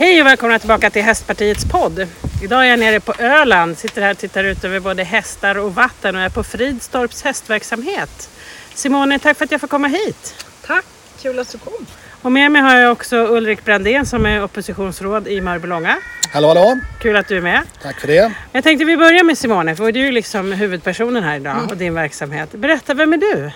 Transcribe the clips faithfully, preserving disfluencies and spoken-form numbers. Hej och välkomna tillbaka till Hästpartiets podd. Idag är jag nere på Öland, sitter här och tittar ut över både hästar och vatten och är på Fridstorps hästverksamhet. Simone, tack för att jag får komma hit. Tack, kul att du kom. Och med mig har jag också Ulrik Brandén som är oppositionsråd i Mörbelånga. Hallå, hallå. Kul att du är med. Tack för det. Jag tänkte vi börjar med Simone, för du är ju liksom huvudpersonen här idag mm. och din verksamhet. Berätta, vem är du?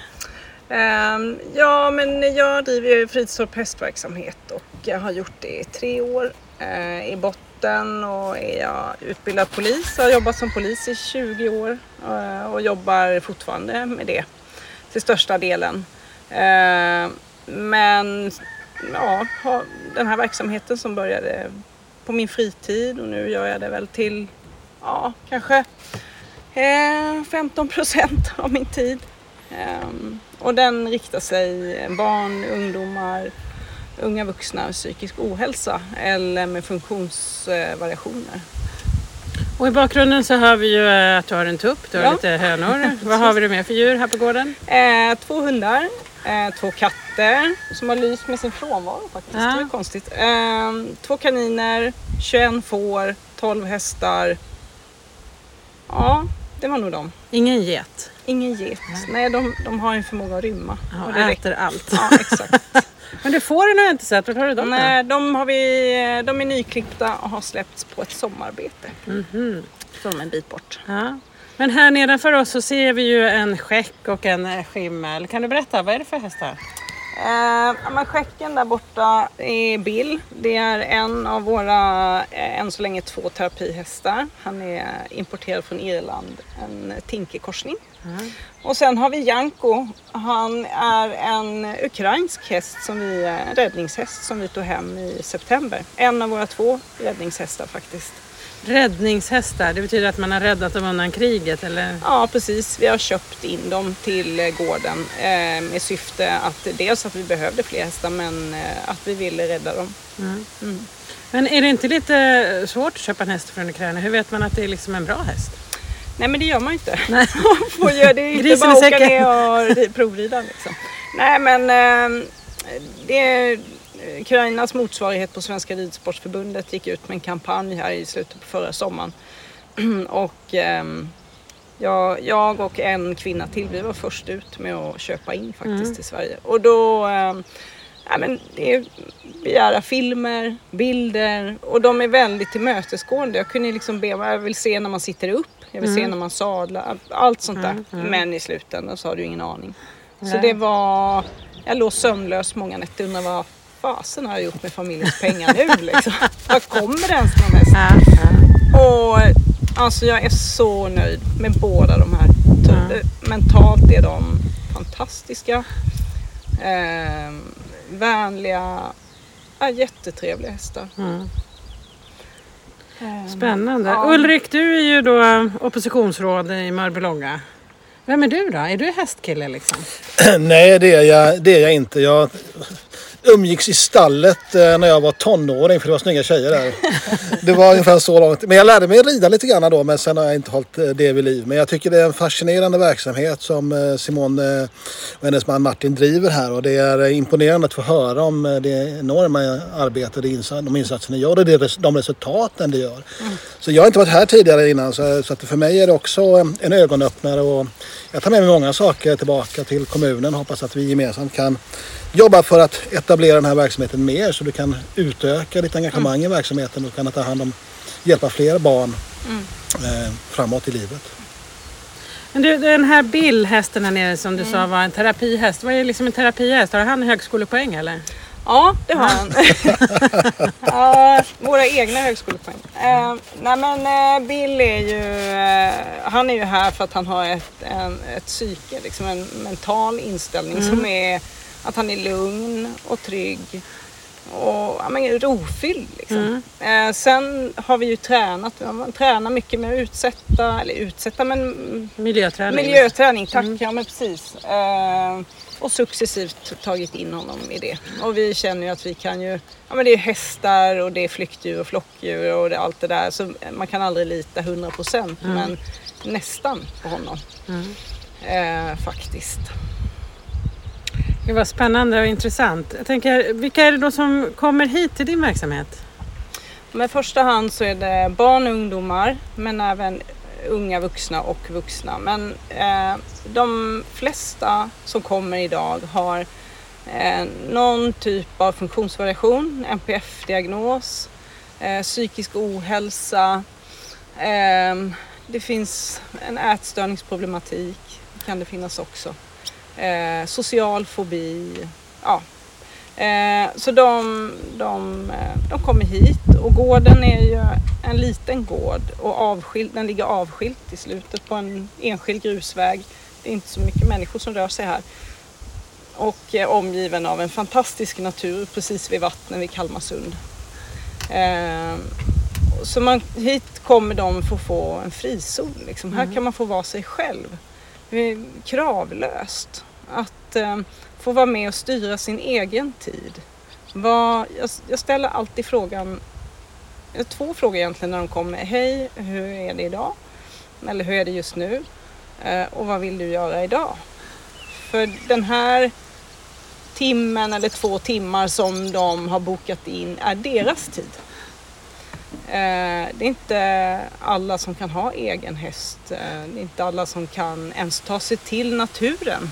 Um, ja, men jag driver ju Fridstorps hästverksamhet och jag har gjort det i tre år eh, i botten och är jag utbildad polis. Jag har jobbat som polis i tjugo år eh, och jobbar fortfarande med det till största delen. Eh, men ja, den här verksamheten som började på min fritid och nu gör jag det väl till ja, kanske eh, femton procent av min tid. Um, och den riktar sig barn, ungdomar, unga vuxna med psykisk ohälsa eller med funktionsvariationer. Och i bakgrunden så har vi ju att du har en tupp, du har ja. lite hönor. Vad har vi det med för djur här på gården? Eh, två hundar, eh, två katter som har lyst med sin frånvaro faktiskt, ja. det är konstigt. Eh, två kaniner, tjugoett får, tolv hästar. Ja, det var nog dem. Ingen get? Ingen get. Nej, Nej de, de har en förmåga att rymma. Ja, och det äter räcker. Allt. Ja, exakt. Men du får den har jag inte sett. Vad har du dem? Nej, de, har vi, de är nyklippta och har släppts på ett sommarbete. Mm-hmm. Från en bit bort. Ja. Men här nedanför oss så ser vi ju en skäck och en skimmel. Kan du berätta, vad är det för hästar? Eh, men skäcken där borta är Bill. Det är en av våra, eh, än så länge, två terapihästar. Han är importerad från Irland, en tinkerkorsning. Mm. Och sen har vi Janko. Han är en ukrainsk häst, som vi, en räddningshäst som vi tog hem i september. En av våra två räddningshästar faktiskt. Räddningshästar, det betyder att man har räddat dem undan kriget eller? Ja precis, vi har köpt in dem till gården eh, med syfte att dels att vi behövde fler hästar men eh, att vi ville rädda dem. Mm. Mm. Men är det inte lite svårt att köpa en häst från Ukraina? Hur vet man att det är liksom en bra häst? Nej men det gör man ju inte. Nej. Får göra det inte bara åka ner och provrida liksom. Nej men eh, det är... Ukrainas motsvarighet på Svenska Ridsportsförbundet gick ut med en kampanj här i slutet på förra sommaren. Och eh, jag, jag och en kvinna till, vi var först ut med att köpa in faktiskt mm. till Sverige. Och då, eh, ja, men det är begära filmer, bilder och de är väldigt tillmötesgående. Jag kunde liksom be, jag vill se när man sitter upp, jag vill mm. se när man sadlar, allt sånt där. Mm, mm. Men i slutändan så har du ingen aning. Nej. Så det var, jag låg sömnlös många nätter under var fasen har jag gjort med familjens pengar nu liksom. Vad kommer det ens någon häst? Ja, ja. Och alltså jag är så nöjd med båda de här. Ja. Mentalt är de fantastiska. Eh, vänliga, ja, jättetrevliga hästar. Mm. Spännande. Ja. Ulrik, du är ju då oppositionsråd i Mörbelånga. Vem är du då? Är du hästkille liksom? Nej, det är jag, det är jag inte. Jag umgicks i stallet när jag var tonåring för det var snygga tjejer där. Det var ungefär så långt. Men jag lärde mig rida lite grann då men sen har jag inte hållit det vid liv. Men jag tycker det är en fascinerande verksamhet som Simone och hennes man Martin driver här. Och det är imponerande att få höra om det enorma arbete, de insatser ni gör och de resultaten det gör. Så jag har inte varit här tidigare innan så för mig är det också en ögonöppnare och jag tar med mig många saker tillbaka till kommunen och hoppas att vi gemensamt kan jobba för att etablera den här verksamheten mer så du kan utöka ditt engagemang mm. i verksamheten och kan ta hand om, hjälpa fler barn mm. eh, framåt i livet. Men du, den här Bill-hästen här nere som du mm. sa var en terapihäst. Vad är liksom en terapihäst? Har han högskolepoäng eller? Ja, det har han. uh, våra egna högskolepoäng. Uh, nej men uh, Bill är ju, uh, han är ju här för att han har ett, en, ett psyke, liksom en mental inställning mm. som är att han är lugn och trygg och ja, men, rofylld. Liksom. Mm. Eh, sen har vi ju tränat. Man tränar mycket med att utsätta, eller utsätta, men miljöträning. Miljöträning, tack. Mm. Ja, men precis. Eh, och successivt tagit in honom i det. Och vi känner ju att vi kan ju, ja men det är hästar och det är flyktdjur och flockdjur och det, allt det där. Så man kan aldrig lita hundra procent, mm. men nästan på honom. Mm. Eh, faktiskt. Det var spännande och intressant. Jag tänker, vilka är det då som kommer hit till din verksamhet? Men i första hand så är det barn och ungdomar, men även unga vuxna och vuxna. Men eh, de flesta som kommer idag har eh, någon typ av funktionsvariation, N P F-diagnos, eh, psykisk ohälsa. Eh, det finns en ätstörningsproblematik, kan det finnas också. Eh, social fobi, ja. Eh, så de, de, de kommer hit, och gården är ju en liten gård och avskild, den ligger avskilt i slutet på en enskild grusväg. Det är inte så mycket människor som rör sig här. Och eh, omgiven av en fantastisk natur precis vid vattnet vid Kalmasund. Eh, så man, hit kommer de för att få en frizon. Liksom. Mm. Här kan man få vara sig själv. Kravlöst. Att eh, få vara med och styra sin egen tid. Var, jag, jag ställer alltid frågan, två frågor egentligen när de kommer. Hej, hur är det idag? Eller hur är det just nu? Eh, och vad vill du göra idag? För den här timmen eller två timmar som de har bokat in är deras tid. Det är inte alla som kan ha egen häst. Det är inte alla som kan ens ta sig till naturen.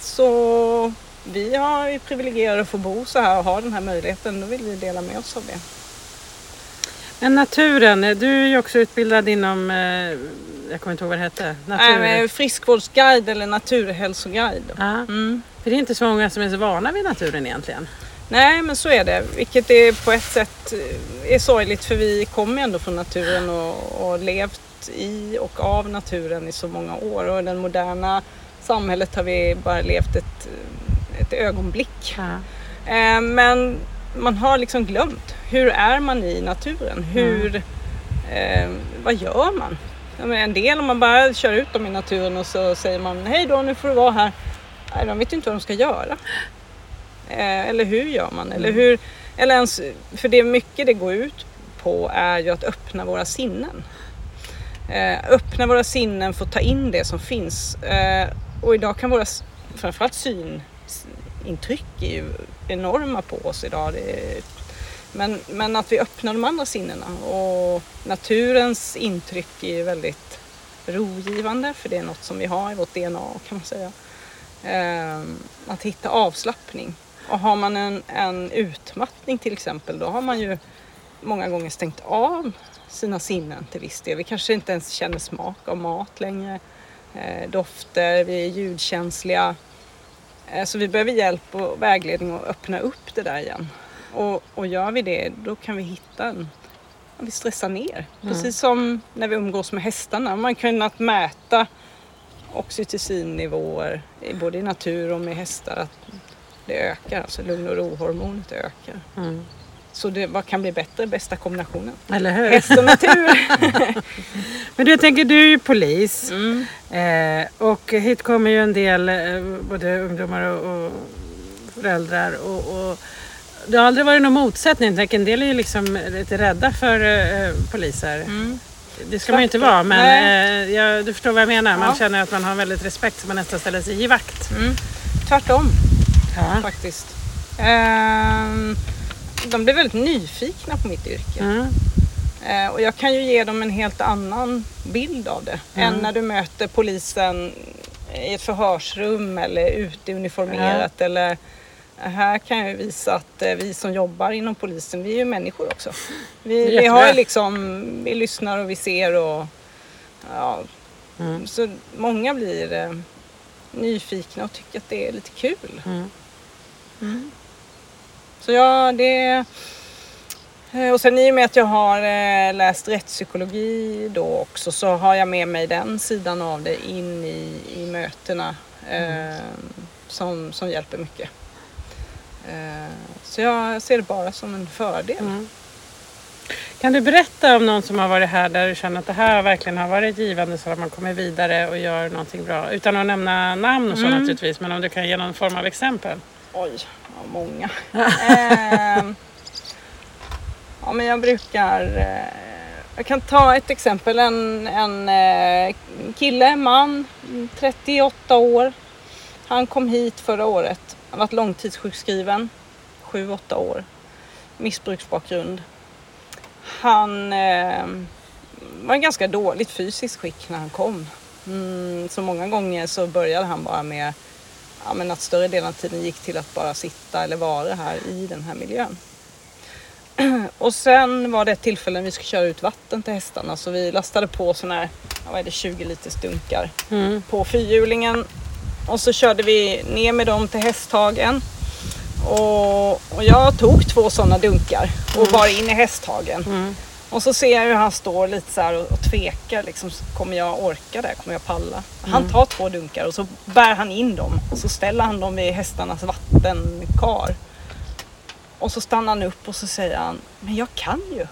Så vi har privilegierat att få bo så här och ha den här möjligheten. Då vill vi dela med oss av det. Men naturen, du är ju också utbildad inom, jag kommer inte ihåg vad det hette. Natur. Friskvårdsguide eller naturhälsoguide. Ja. Mm. För det är inte så många som är så vana vid naturen egentligen. Nej, men så är det, vilket är på ett sätt är sorgligt, för vi kommer ändå från naturen och, och levt i och av naturen i så många år, och i det moderna samhället har vi bara levt ett, ett ögonblick. Mm. Men man har liksom glömt, hur är man i naturen? Hur, mm. eh, vad gör man? En del, om man bara kör ut dem i naturen och så säger man hej då, nu får du vara här. Nej, de vet ju inte vad de ska göra. Eller hur gör man? Eller hur, eller ens, för det mycket det går ut på är ju att öppna våra sinnen. Eh, öppna våra sinnen för att ta in det som finns. Eh, och idag kan våra, framförallt synintryck är ju enorma på oss idag. Det är, men, men att vi öppnar de andra sinnena. Och naturens intryck är ju väldigt rogivande, för det är något som vi har i vårt D N A, kan man säga. Eh, att hitta avslappning. Och har man en, en utmattning till exempel, då har man ju många gånger stängt av sina sinnen till viss del. Vi kanske inte ens känner smak av mat längre, eh, dofter, vi är ljudkänsliga. Eh, så vi behöver hjälp och vägledning att öppna upp det där igen. Och, och gör vi det, då kan vi hitta en... Vi stressar ner. Mm. Precis som när vi umgås med hästarna. Man har kunnat mäta oxytocinnivåer både i natur och med hästar, att det ökar, alltså lugn- och rohormonet ökar. Mm. Så det, vad kan bli bättre? Bästa kombinationen. Eller hur? Häst och natur. Men du, jag tänker, du är ju polis. Mm. Eh, och hit kommer ju en del, eh, både ungdomar och, och föräldrar. Och, och det har aldrig varit någon motsättning. Tänker, en del är ju liksom lite rädda för eh, poliser. Mm. Det ska man ju inte vara, men eh, jag, du förstår vad jag menar. Man ja. känner att man har väldigt respekt, så man nästan ställer sig i vakt. Mm. Tvärtom. Ja. Faktiskt. Ehm, de blir väldigt nyfikna på mitt yrke. Mm. Ehm, och jag kan ju ge dem en helt annan bild av det. Mm. Än när du möter polisen i ett förhörsrum eller ute uniformerat. Ja. Eller, här kan jag visa att vi som jobbar inom polisen, vi är ju människor också. Vi, vi har liksom, vi lyssnar och vi ser och ja, mm. så många blir eh, nyfikna och tycker att det är lite kul. Mm. Mm. Så ja, det och sen i och med att jag har eh, läst rättspsykologi då också, så har jag med mig den sidan av det in i, i mötena eh, mm. som, som hjälper mycket. Så jag ser det bara som en fördel. Mm. Kan du berätta om någon som har varit här där du känner att det här verkligen har varit givande, så att man kommer vidare och gör någonting bra? Utan att nämna namn och så mm. naturligtvis, men om du kan ge någon form av exempel. Oj, ja, många. eh, ja, men jag brukar... Eh, jag kan ta ett exempel. En, en eh, kille, man, trettioåtta år. Han kom hit förra året. Han har varit långtidssjukskriven, sju åtta år, missbruksbakgrund. han eh, var i ganska dåligt fysiskt skick när han kom. Mm, så många gånger så började han bara med ja, men att större delen av tiden gick till att bara sitta eller vara här i den här miljön. Och sen var det ett tillfälle när vi skulle köra ut vatten till hästarna, så vi lastade på sådana här vad är det, tjugo liters dunkar mm. på fyrhjulingen. Och så körde vi ner med dem till hästhagen. Och, och jag tog två sådana dunkar och mm. var in i hästhagen. Mm. Och så ser jag hur han står lite så här och, och tvekar. Liksom, kommer jag orka det? Kommer jag palla? Mm. Han tar två dunkar och så bär han in dem. Och så ställer han dem vid hästarnas vattenkar. Och så stannar han upp och så säger han, men jag kan ju.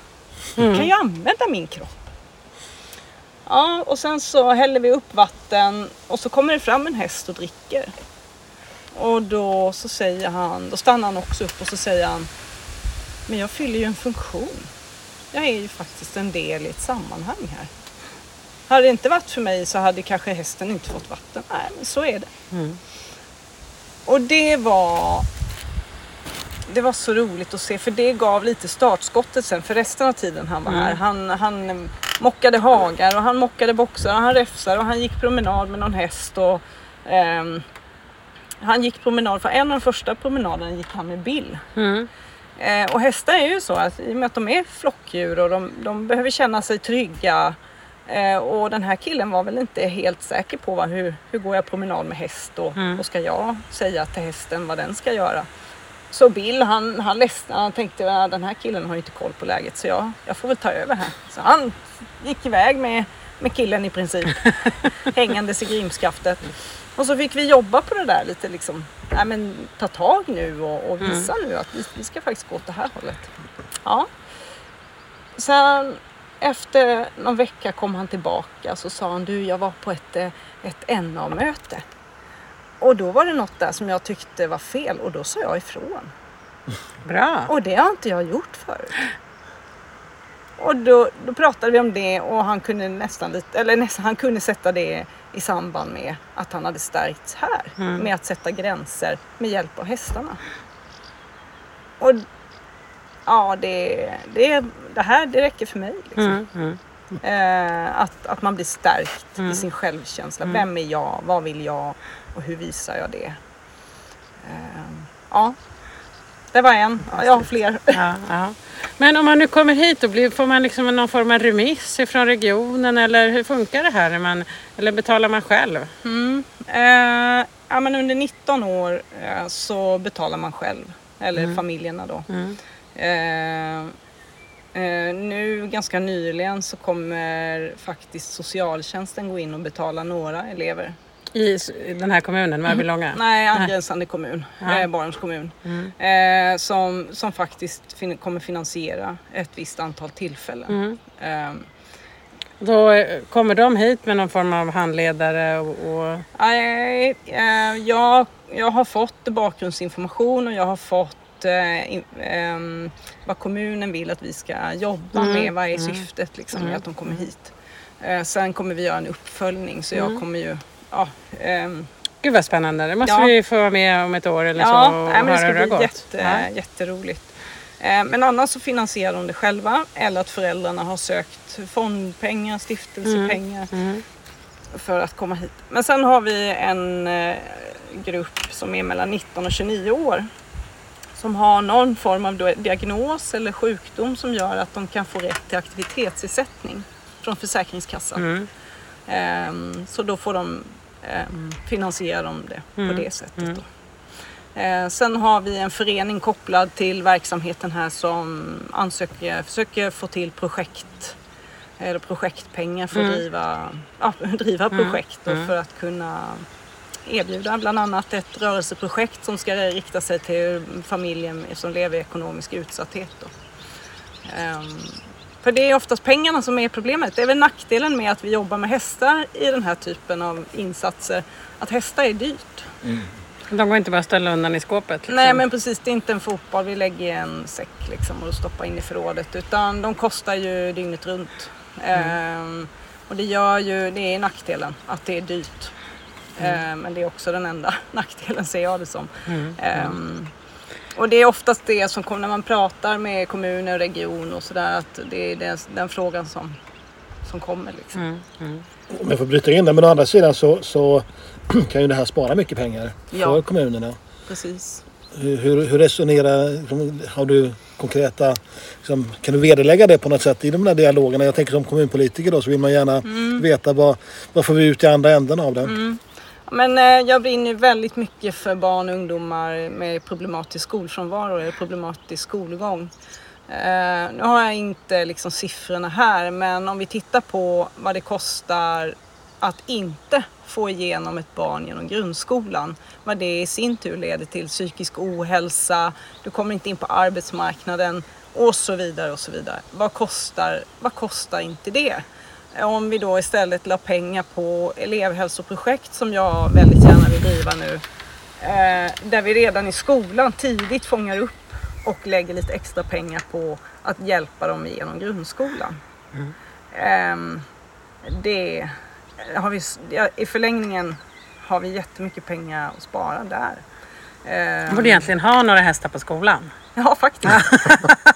Mm. Jag kan ju använda min kropp. Ja, och sen så häller vi upp vatten och så kommer det fram en häst och dricker. Och då så säger han, då stannar han också upp och så säger han, men jag fyller ju en funktion. Jag är ju faktiskt en del i ett sammanhang här. Hade det inte varit för mig så hade kanske hästen inte fått vatten. Nej, men så är det. Mm. Och det var... Det var så roligt att se, för det gav lite startskottet sen för resten av tiden han var mm. här. Han, han mockade hagar och han mockade boxar och han räfsar och han gick promenad med någon häst. Och, eh, han gick promenad, för en av de första promenaderna gick han med Bill. Mm. Eh, och hästar är ju så att i och med att de är flockdjur och de, de behöver känna sig trygga. Eh, och den här killen var väl inte helt säker på va, hur, hur går jag promenad med häst och, mm. och ska jag säga till hästen vad den ska göra. Så Bill, han, han ledsnade, han tänkte att den här killen har inte koll på läget så jag, jag får väl ta över här. Så han gick iväg med, med killen i princip, hängandes i grimskaftet. Och så fick vi jobba på det där lite liksom, nej men ta tag nu och, och visa mm. nu att vi, vi ska faktiskt gå åt det här hållet. Ja. Sen efter någon vecka kom han tillbaka så sa han, du jag var på ett, ett N A-möte. Och då var det något där som jag tyckte var fel. Och då sa jag ifrån. Bra. Och det har inte jag gjort förut. Och då, då pratade vi om det. Och han kunde nästan lite, eller nästan, han kunde sätta det i samband med att han hade stärkts här. Mm. Med att sätta gränser med hjälp av hästarna. Och ja, det, det, det här det räcker för mig. Liksom. Mm, mm. Eh, att, att man blir stärkt mm. i sin självkänsla. Mm. Vem är jag? Vad vill jag? Och hur visar jag det? Eh, ja, det var en. Ja, jag har fler. Ja, ja. Men om man nu kommer hit, då blir, får man liksom någon form av remiss från regionen? Eller hur funkar det här? När man, eller betalar man själv? Mm. Eh, ja, men under nitton år eh, så betalar man själv. Eller mm. familjerna då. Mm. Eh, Uh, nu ganska nyligen så kommer faktiskt socialtjänsten gå in och betala några elever. I den här kommunen, Mörbelånga? Mm. Nej, angränsande kommun. Ja. Eh, Borgens kommun. Mm. Eh, som, som faktiskt fin- kommer finansiera ett visst antal tillfällen. Mm. Eh, Då kommer de hit med någon form av handledare? Och, och... Eh, eh, jag, jag har fått bakgrundsinformation och jag har fått vad kommunen vill att vi ska jobba mm. med, vad är syftet liksom, mm. med att de kommer hit. Sen kommer vi göra en uppföljning så jag mm. kommer ju ja, um, Gud vad spännande, det måste ja. vi få vara med om ett år eller ja, så och nej, men höra hur det har gått. Jätte, ja. Jätteroligt. Men annars så finansierar de det själva eller att föräldrarna har sökt fondpengar, stiftelsepengar mm. Mm. för att komma hit. Men sen har vi en grupp som är mellan nitton och tjugonio år som har någon form av diagnos eller sjukdom som gör att de kan få rätt till aktivitetsersättning från Försäkringskassan. Mm. Ehm, så då får de eh, finansiera dem det mm. på det sättet. Mm. Då. Ehm, sen har vi en förening kopplad till verksamheten här som ansöker, försöker få till projekt eller projektpengar för mm. att driva, ja, driva projekt mm. då, för att kunna erbjuda bland annat ett rörelseprojekt som ska rikta sig till familjen som lever i ekonomisk utsatthet. Då. Ehm, för det är oftast pengarna som är problemet. Det är väl nackdelen med att vi jobbar med hästar i den här typen av insatser. Att hästar är dyrt. Mm. De går inte bara ställa undan i skåpet. Liksom. Nej men precis, det är inte en fotboll vi lägger i en säck liksom, och stoppar in i förrådet. Utan de kostar ju dygnet runt. Ehm, mm. Och det gör ju, det är nackdelen att det är dyrt. Mm. Men det är också den enda nackdelen ser jag det som. Mm. Mm. Och det är oftast det som kommer när man pratar med kommuner och region och sådär, att det är den, den frågan som, som kommer liksom. Mm. Mm. Om jag får bryta in det, men å andra sidan så, så kan ju det här spara mycket pengar för ja. kommunerna. Precis. Hur, hur resonerar, har du konkreta, liksom, kan du vederlägga det på något sätt i de där dialogerna? Jag tänker som kommunpolitiker då, så vill man gärna mm. veta vad, vad får vi ut i andra änden av det. Mm. Men eh, jag brinner väldigt mycket för barn och ungdomar med problematisk skolfrånvaro eller problematisk skolgång. Eh, nu har jag inte liksom siffrorna här, men om vi tittar på vad det kostar att inte få igenom ett barn genom grundskolan, vad det i sin tur leder till psykisk ohälsa, du kommer inte in på arbetsmarknaden och så vidare och så vidare. Vad kostar, vad kostar inte det? Om vi då istället la pengar på elevhälsoprojekt som jag väldigt gärna vill driva nu, där vi redan i skolan tidigt fångar upp och lägger lite extra pengar på att hjälpa dem igenom grundskolan. Mm. Det har vi, i förlängningen har vi jättemycket pengar att spara där. Du borde egentligen ha några hästar på skolan. Ja, faktiskt.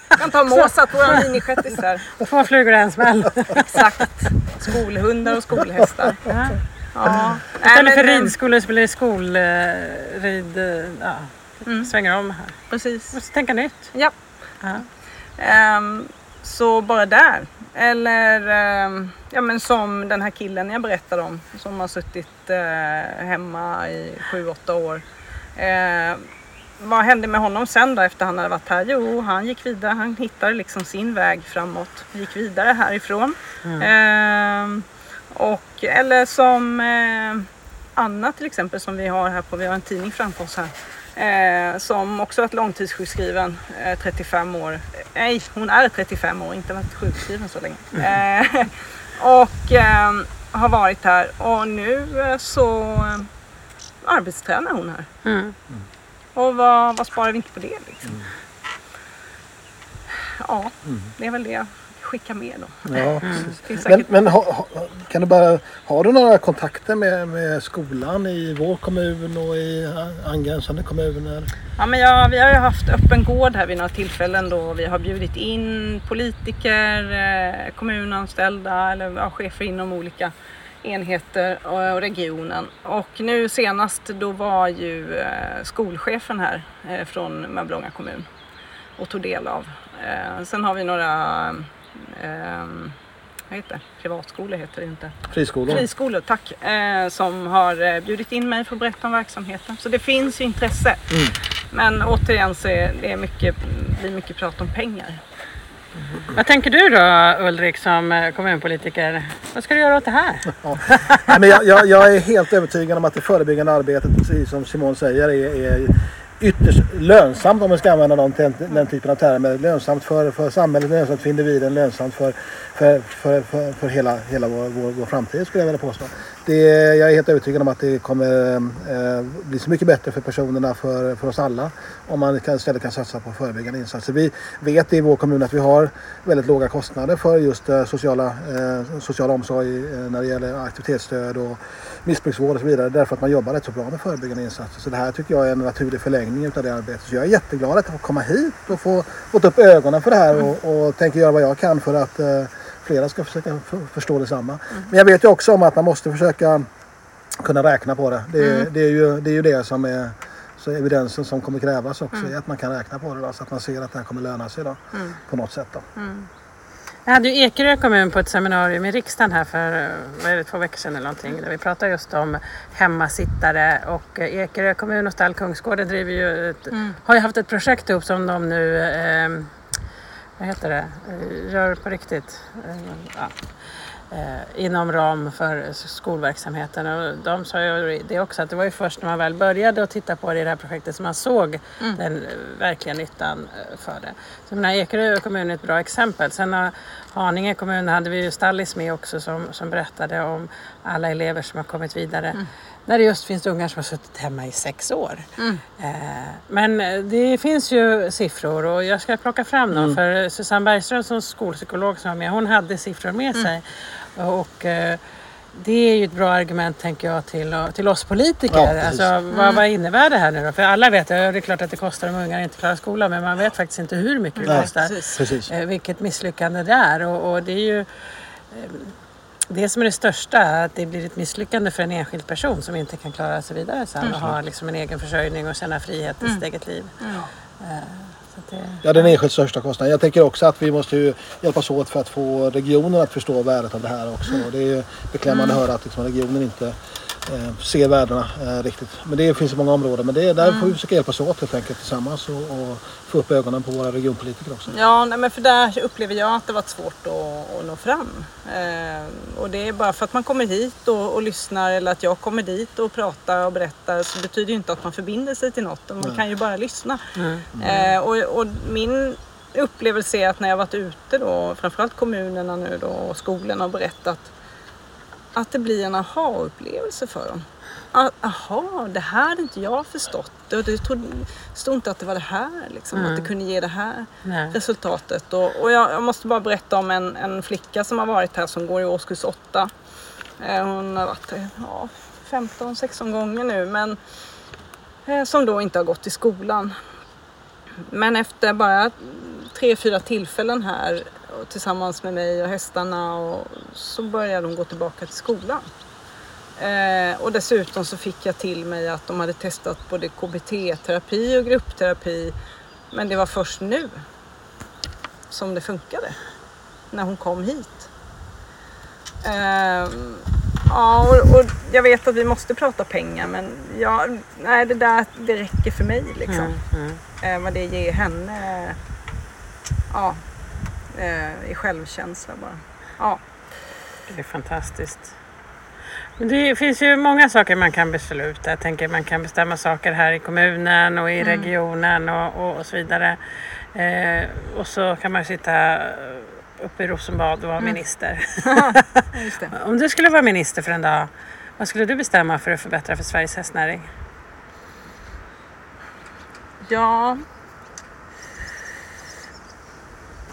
Jag kan ta måsat, våra miniskättisar. Då får man flugor i en smäll. Exakt. Skolhundar och skolhästar. Ja. Ja. Istället för ridskolor så blir det skolrid... Ja. Mm. Svänger om här. Precis. Och så tänka nytt. Ja. Ja. Um, så bara där. Eller um, ja, men som den här killen jag berättade om. Som har suttit uh, hemma i sju, åtta år. Eh, vad hände med honom sen då efter han hade varit här? Jo, han gick vidare, han hittade liksom sin väg framåt, gick vidare härifrån. Mm. Eh, och, eller som eh, Anna till exempel, som vi har här på, vi har en tidning framför oss här, eh, som också varit långtidssjukskriven, eh, trettiofem år. Nej, hon är trettiofem år, inte varit sjukskriven så länge. Mm. Eh, och eh, har varit här och nu eh, så... arbetstränar hon här. Mm. Och vad, vad sparar vi inte på det liksom? Mm. Ja, mm. det är väl det jag skickar med då. Ja, mm. Men, men ha, ha, kan du bara, har du några kontakter med, med skolan i vår kommun och i angränsande kommuner? Ja, men ja, vi har ju haft öppen gård här vid några tillfällen då vi har bjudit in politiker, kommunanställda eller ja, chefer inom olika enheter och regionen, och nu senast då var ju skolchefen här från Mörbelånga kommun och tog del av. Sen har vi några vad heter det? privatskolor heter det inte. Friskolor. Friskolor, tack, som har bjudit in mig för att berätta om verksamheten. Så det finns ju intresse. Mm. Men återigen så är det mycket, blir mycket prat om pengar. Mm. Vad tänker du då, Ulrik, som kommunpolitiker? Vad ska du göra åt det här? Ja. Nej, men jag, jag, jag är helt övertygad om att det förebyggande arbetet, precis som Simone säger, är, är ytterst lönsamt, om man ska använda dem till den typen av termer. Lönsamt för, för samhället, lönsamt för individen, lönsamt för, för, för, för, för hela, hela vår, vår, vår framtid, skulle jag vilja påstå. Det, jag är helt övertygad om att det kommer eh, bli så mycket bättre för personerna, för, för oss alla, om man kan, istället kan satsa på förebyggande insatser. Vi vet i vår kommun att vi har väldigt låga kostnader för just eh, sociala, eh, social omsorg eh, när det gäller aktivitetsstöd och missbruksvård och så vidare, därför att man jobbar rätt så bra med förebyggande insatser. Så det här tycker jag är en naturlig förlängning av det arbetet. Så jag är jätteglad att få komma hit och få, få upp ögonen för det här och, och tänker göra vad jag kan för att eh, flera ska försöka förstå detsamma. Mm. Men jag vet ju också om att man måste försöka kunna räkna på det. Det är, mm. det är, ju, det, är ju det som är så evidensen som kommer krävas också. Mm. Att man kan räkna på det då, så att man ser att det här kommer löna sig då, mm. på något sätt. Då. Mm. Jag hade ju Ekerö kommun på ett seminarium i riksdagen här för vad är det, två veckor sedan eller någonting. Där vi pratade just om hemmasittare, och Ekerö kommun och Stahl Kungsgården driver ju ett, mm. har ju haft ett projekt ihop som de nu... Eh, Vad heter det? Gör på riktigt. Ja. Inom ram för skolverksamheten. Och de sa ju det också, att det var ju först när man väl började att titta på det i det här projektet som man såg mm. den verkliga nyttan för det. Så menar, Ekerö kommun är ett bra exempel. Sen har Haninge kommun, hade vi ju Stallis med också som, som berättade om alla elever som har kommit vidare. Mm. När det just finns ungar som har suttit hemma i sex år. Mm. Men det finns ju siffror, och jag ska plocka fram mm. dem, för Susanne Bergström som skolpsykolog som var med, hon hade siffror med mm. sig. Och eh, Det är ju ett bra argument, tänker jag, till, till oss politiker. Ja, alltså, mm. vad, vad innebär det här nu då? För alla vet, ja, det är klart att det kostar om ungar inte klarar skolan, men man vet faktiskt inte hur mycket det kostar. Precis. Precis. Vilket misslyckande det är. Och, och det är ju det som är det största, att det blir ett misslyckande för en enskild person som inte kan klara sig vidare sen mm. och ha liksom en egen försörjning och känna frihet i mm. sitt eget liv. Mm. Det... Ja, den enskilt största kostnaden. Jag tänker också att vi måste ju hjälpas åt för att få regionen att förstå värdet av det här också. Och det är ju beklämmande mm. att höra att liksom regionen inte eh, ser värdena eh, riktigt. Men det finns många områden. Men det är där mm. får vi försöka hjälpas åt helt enkelt tillsammans och, och få upp ögonen på våra regionpolitiker också. Ja, nej, men för där upplever jag att det varit svårt att, att nå fram. Eh, och det är bara för att man kommer hit och, och lyssnar, eller att jag kommer dit och pratar och berättar, så betyder ju inte att man förbinder sig till något. Man nej. kan ju bara lyssna. Mm. Mm. Eh, och Och min upplevelse är att när jag varit ute då, framförallt kommunerna nu då, och skolorna har berättat att det blir en aha-upplevelse för dem. Att, aha, det här hade inte jag förstått. Jag stod inte att det var det här, liksom, mm. att det kunde ge det här Nej. resultatet. Och, och jag, jag måste bara berätta om en, en flicka som har varit här, som går i årskurs åtta. Hon har varit ja, femton sexton gånger nu, men som då inte har gått i skolan. Men efter bara tre, fyra tillfällen här tillsammans med mig och hästarna, och så började de gå tillbaka till skolan. Eh, och dessutom så fick jag till mig att de hade testat både K B T-terapi och gruppterapi. Men det var först nu som det funkade, när hon kom hit. Eh, ja, och, och jag vet att vi måste prata pengar, men ja, nej, det där det räcker för mig liksom. Mm, mm. Men det ger henne ja, i självkänsla bara. Ja. Det är fantastiskt. Men det finns ju många saker man kan besluta. Jag tänker man kan bestämma saker här i kommunen och i mm. regionen och, och, och så vidare. Eh, och så kan man sitta uppe i Rosenbad och vara mm. minister. Just det. Om du skulle vara minister för en dag, vad skulle du bestämma för att förbättra för Sveriges hästnäring? Ja,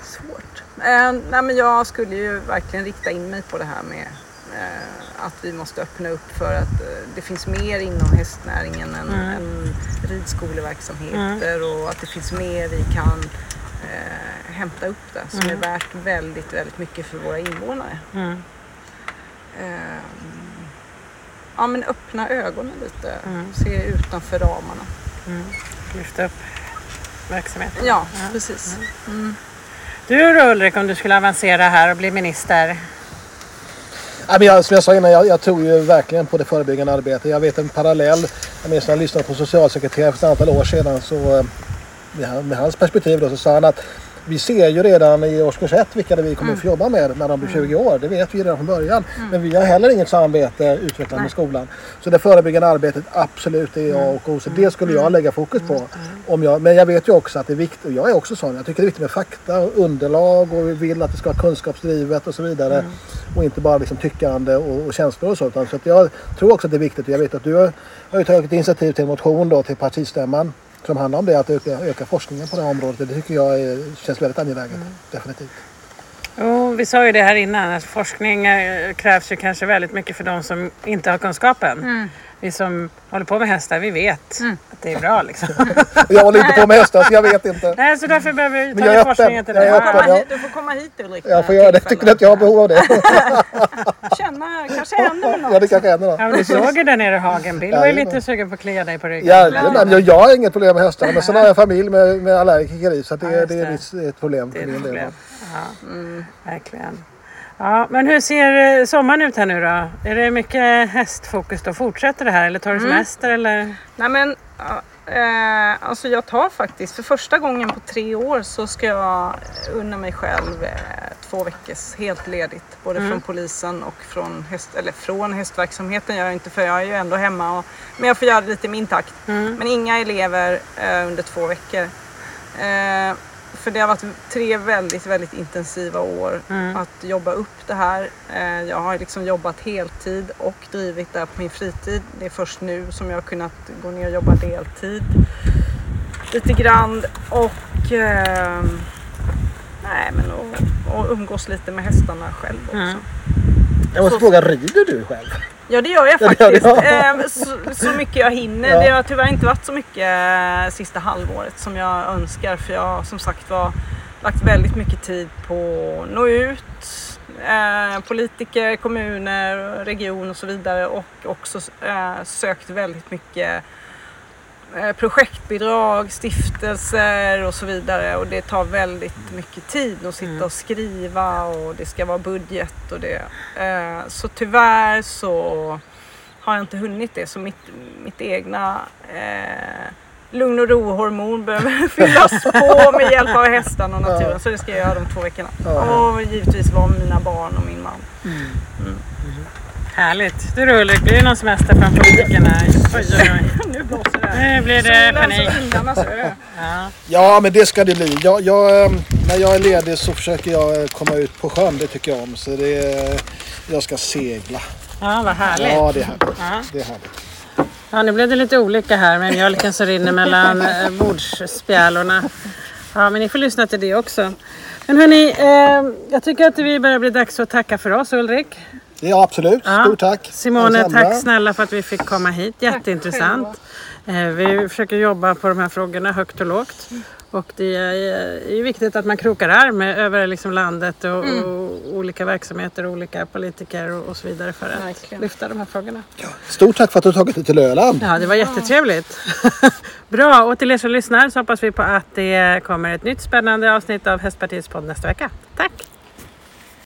svårt. Eh, nej, men jag skulle ju verkligen rikta in mig på det här med eh, att vi måste öppna upp för att eh, det finns mer inom hästnäringen än, mm. än ridskoleverksamheter mm. och att det finns mer vi kan eh, hämta upp där som mm. är värt väldigt, väldigt mycket för våra invånare. Mm. Eh, ja, men öppna ögonen lite, mm. se utanför ramarna. Mm. Lyfta upp verksamheten. Ja, ja. Precis. Mm. Mm. Du då, Ulrik, om du skulle avancera här och bli minister? Ja, men jag, som jag sa innan, jag, jag tror ju verkligen på det förebyggande arbetet. Jag vet en parallell, jag minns när jag lyssnade på socialsekreterare för ett antal år sedan, så med, med hans perspektiv då, så sa han att vi ser ju redan i årskurs ett vilka det vi kommer mm. att få jobba med när de blir tjugo år. Det vet vi redan från början. Mm. Men vi har heller inget samarbete utvecklat Nej. med skolan. Så det förebyggande arbetet absolut är jag och O C. Det skulle jag lägga fokus på. Om jag, men jag vet ju också att det är viktigt, och jag är också sån, jag tycker det är viktigt med fakta och underlag, och vi vill att det ska vara kunskapsdrivet och så vidare. Mm. Och inte bara liksom tyckande och, och känslor och sånt. Så att jag tror också att det är viktigt. Jag vet att du har, har ju tagit initiativ till en motion då till partistämman som handlar om det, att öka, öka forskningen på det här området. Det tycker jag är, känns väldigt angeläget, mm. definitivt. Jo, vi sa ju det här innan, att forskning krävs ju kanske väldigt mycket för de som inte har kunskapen. Mm. Vi som håller på med hästar, vi vet mm. att det är bra liksom. Jag håller inte på med hästar, så jag vet inte. Nej, så därför behöver vi ta jag forskningen till jag det. Öppen, ja. Du får komma hit, Ulrik. Jag får göra det. Tycker du att jag har behov av det? Känna, kanske ändå något. Ja, det kanske ändå. Ja, du såg ju där nere i hagen. Bill var ju lite sugen på att klia dig på ryggen. Ja, ja. Nej, jag har inget problem med hästar, men sen har jag en familj med, med allergiker i, så det, ja, det. det är visst ett problem. Det är ett problem. Ja, mm. verkligen. Ja, men hur ser sommaren ut här nu då? Är det mycket hästfokus då? Fortsätter det här, eller tar du semester? Mm. Eller? Nej, men äh, alltså jag tar faktiskt, för första gången på tre år så ska jag unna mig själv äh, två veckors helt ledigt. Både mm. från polisen och från, häst, eller från hästverksamheten. Jag är inte, för jag är ju ändå hemma. Och, men jag får göra det lite i min takt. Mm. Men inga elever äh, under två veckor. Äh, För det har varit tre väldigt, väldigt intensiva år mm. att jobba upp det här. Jag har liksom jobbat heltid och drivit det här på min fritid. Det är först nu som jag har kunnat gå ner och jobba deltid lite grann. Och, eh, nej, men och, och umgås lite med hästarna själv också. Mm. Jag måste så... fråga, rider du själv? Ja, det gör jag faktiskt. Ja, ja. Så, så mycket jag hinner. Ja. Det har tyvärr inte varit så mycket sista halvåret som jag önskar. För jag har som sagt var lagt väldigt mycket tid på att nå ut. Eh, politiker, kommuner, region och så vidare. Och också eh, sökt väldigt mycket eh, projektbidrag, stiftelser och så vidare. Och det tar väldigt mycket tid att sitta och skriva. Och det ska vara budget och det. Eh, så tyvärr så har jag inte hunnit det. Så mitt, mitt egna... Eh, lugn- och rohormon behöver fyllas på med hjälp av hästarna och naturen. Ja. Så det ska jag göra de två veckorna. Ja. Och givetvis vara med mina barn och min man. Mm. Mm. Mm. Härligt. Du Ulrik, blir det någon semester framför butikerna? Nu blåser det. Nu blir det panik. Ja. ja men det ska det bli. Jag, jag, när jag är ledig så försöker jag komma ut på sjön. Det tycker jag om. Så det, jag ska segla. Ja, vad härligt. Ja, det är härligt. Ja. Det är härligt. Ja, nu blev det lite olika här med mjölken som rinner mellan bordsspjälorna. Ja, men ni får lyssna till det också. Men hörni, eh, jag tycker att vi börjar bli dags att tacka för oss, Ulrik. Ja, absolut. Ja. Stort tack. Simone, tack snälla för att vi fick komma hit. Jätteintressant. Eh, vi försöker jobba på de här frågorna högt och lågt. Och det är ju viktigt att man krokar arm över liksom landet och, mm. och olika verksamheter och olika politiker och, och så vidare för att verkligen lyfta de här frågorna. Ja, stort tack för att du tagit dig till Öland. Ja, det var jättetrevligt. Ja. Bra, och till er som lyssnar så hoppas vi på att det kommer ett nytt spännande avsnitt av Hästpartiets podd nästa vecka. Tack!